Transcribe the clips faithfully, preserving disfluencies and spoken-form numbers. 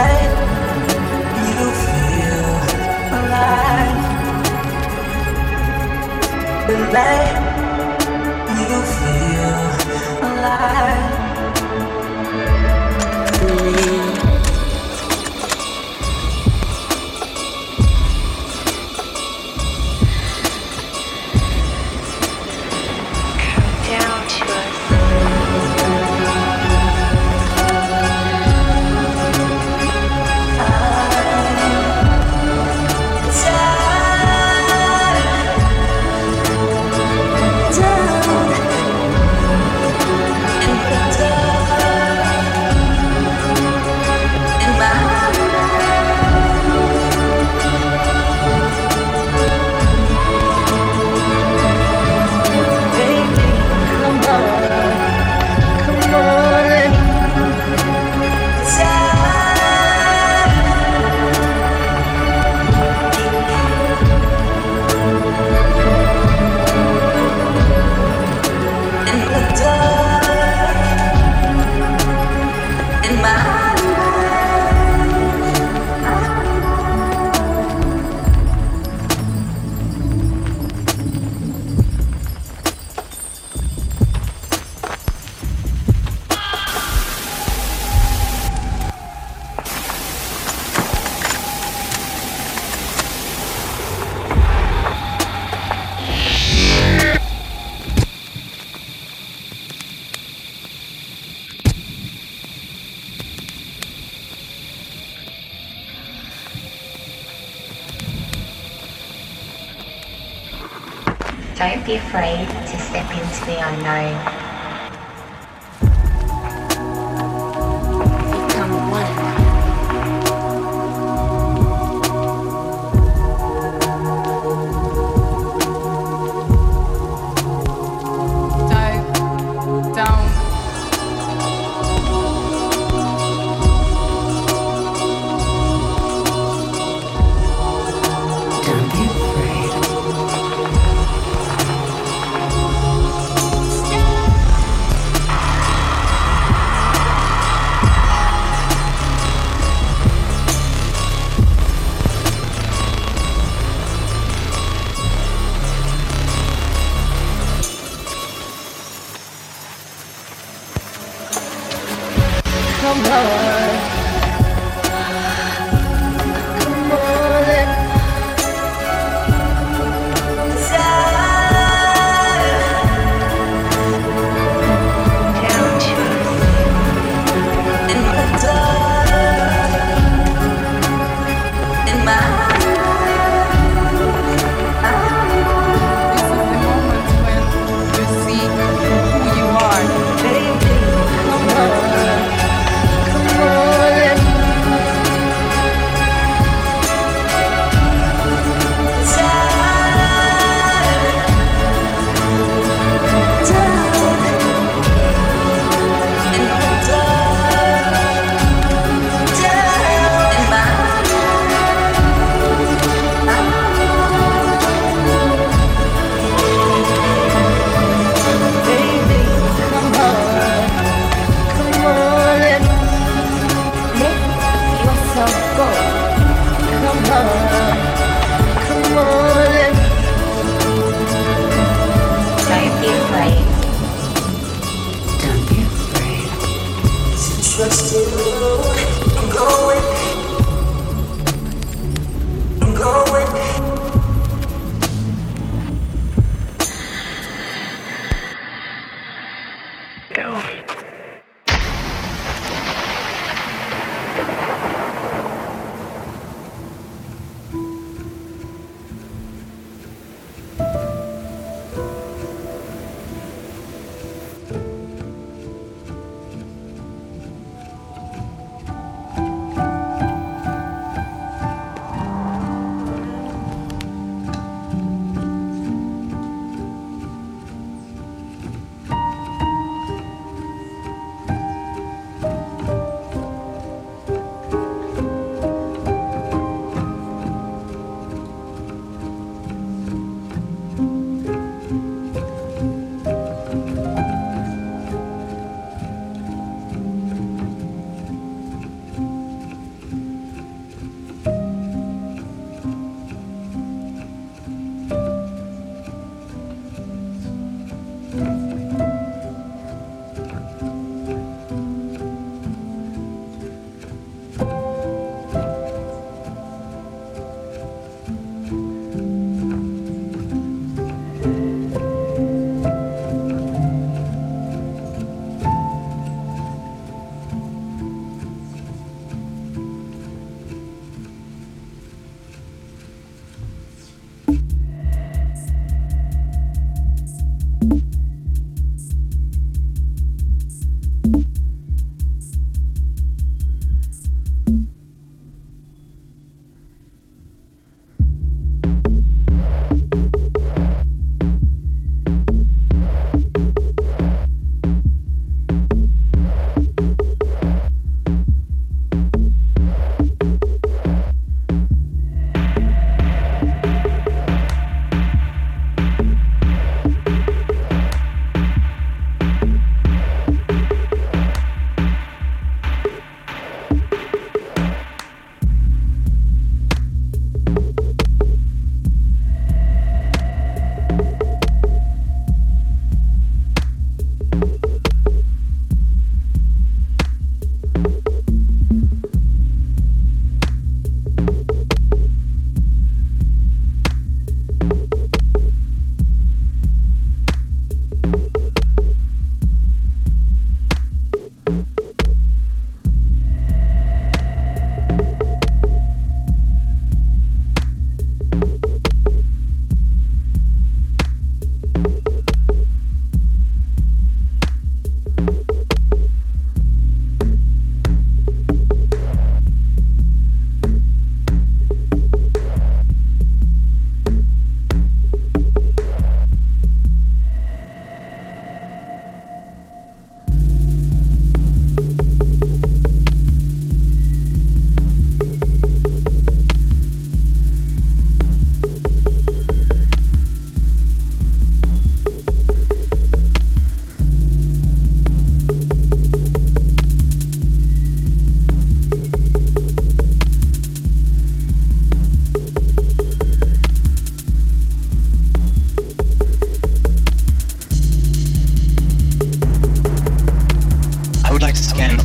night. Do you feel alive? Tonight, do you feel alive? Don't be afraid to step into the unknown. Become one. Don't, don't. Don't be afraid. Come on, come on, down to in the dark, in my heart. This is the moment when you see who you are. Trust you, I'm going, I'm going. Go.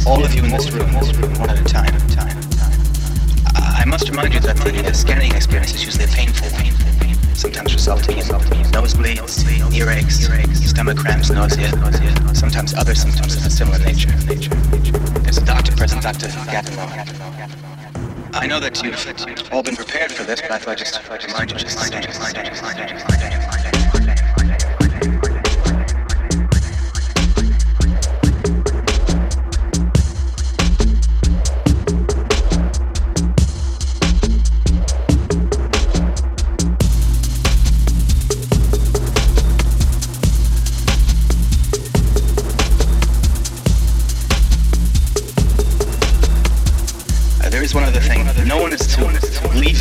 all of you in this room, one at a time. I must remind you that the scanning experience is usually painful, sometimes resulting in nosebleeds, earaches, stomach cramps, nausea, sometimes other symptoms of a similar nature. There's a doctor present, Doctor Gatineau. I know that you've all been prepared for this, but I thought I'd just remind you just mind you, just mind you, just mind you, just mind you, just mind you. One other thing, no one is to leave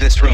this room.